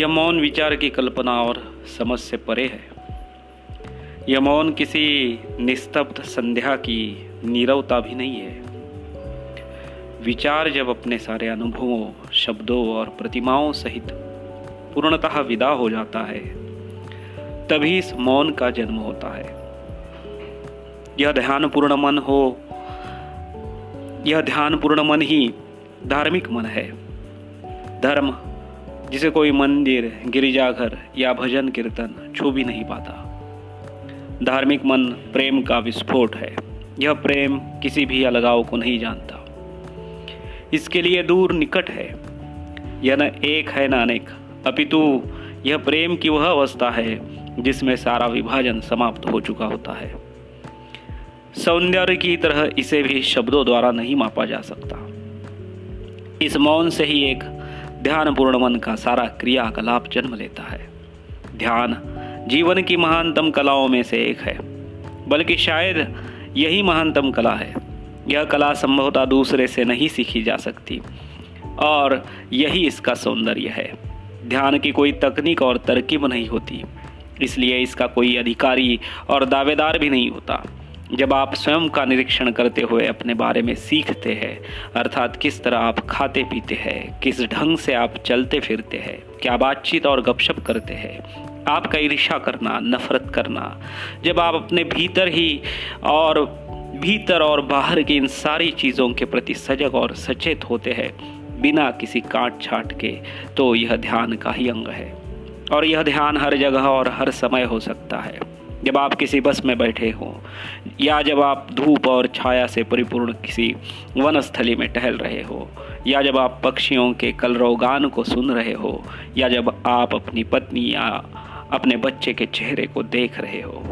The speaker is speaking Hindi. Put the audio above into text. यह मौन विचार की कल्पना और समझ से परे है। यह मौन किसी निस्तब्ध संध्या की नीरवता भी नहीं है। विचार जब अपने सारे अनुभवों, शब्दों और प्रतिमाओं सहित पूर्णतः विदा हो जाता है, तभी इस मौन का जन्म होता है। यह ध्यानपूर्ण मन ही धार्मिक मन है। धर्म, जिसे कोई मंदिर, गिरिजाघर या भजन कीर्तन छू भी नहीं पाता। धार्मिक मन प्रेम का विस्फोट है। यह प्रेम किसी भी अलगाव को नहीं जानता। इसके लिए दूर निकट है। यह न एक है न अनेक, अपितु यह प्रेम की वह अवस्था है जिसमें सारा विभाजन समाप्त हो चुका होता है। सौंदर्य की तरह इसे भी शब्दों द्वारा नहीं मापा जा सकता। इस मौन से ही एक ध्यानपूर्ण मन का सारा क्रियाकलाप जन्म लेता है। ध्यान जीवन की महानतम कलाओं में से एक है, बल्कि शायद यही महानतम कला है। यह कला संभवतः दूसरे से नहीं सीखी जा सकती और यही इसका सौंदर्य है। ध्यान की कोई तकनीक और तरकीब नहीं होती, इसलिए इसका कोई अधिकारी और दावेदार भी नहीं होता। जब आप स्वयं का निरीक्षण करते हुए अपने बारे में सीखते हैं, अर्थात किस तरह आप खाते पीते हैं, किस ढंग से आप चलते फिरते हैं, क्या बातचीत और गपशप करते हैं, आपका ईर्ष्या करना, नफरत करना, जब आप अपने भीतर और बाहर की इन सारी चीज़ों के प्रति सजग और सचेत होते हैं बिना किसी काट छाट के, तो यह ध्यान का ही अंग है। और यह ध्यान हर जगह और हर समय हो सकता है। जब आप किसी बस में बैठे हों या जब आप धूप और छाया से परिपूर्ण किसी वनस्थली में टहल रहे हो, या जब आप पक्षियों के कलरवगान को सुन रहे हो, या जब आप अपनी पत्नी या अपने बच्चे के चेहरे को देख रहे हो,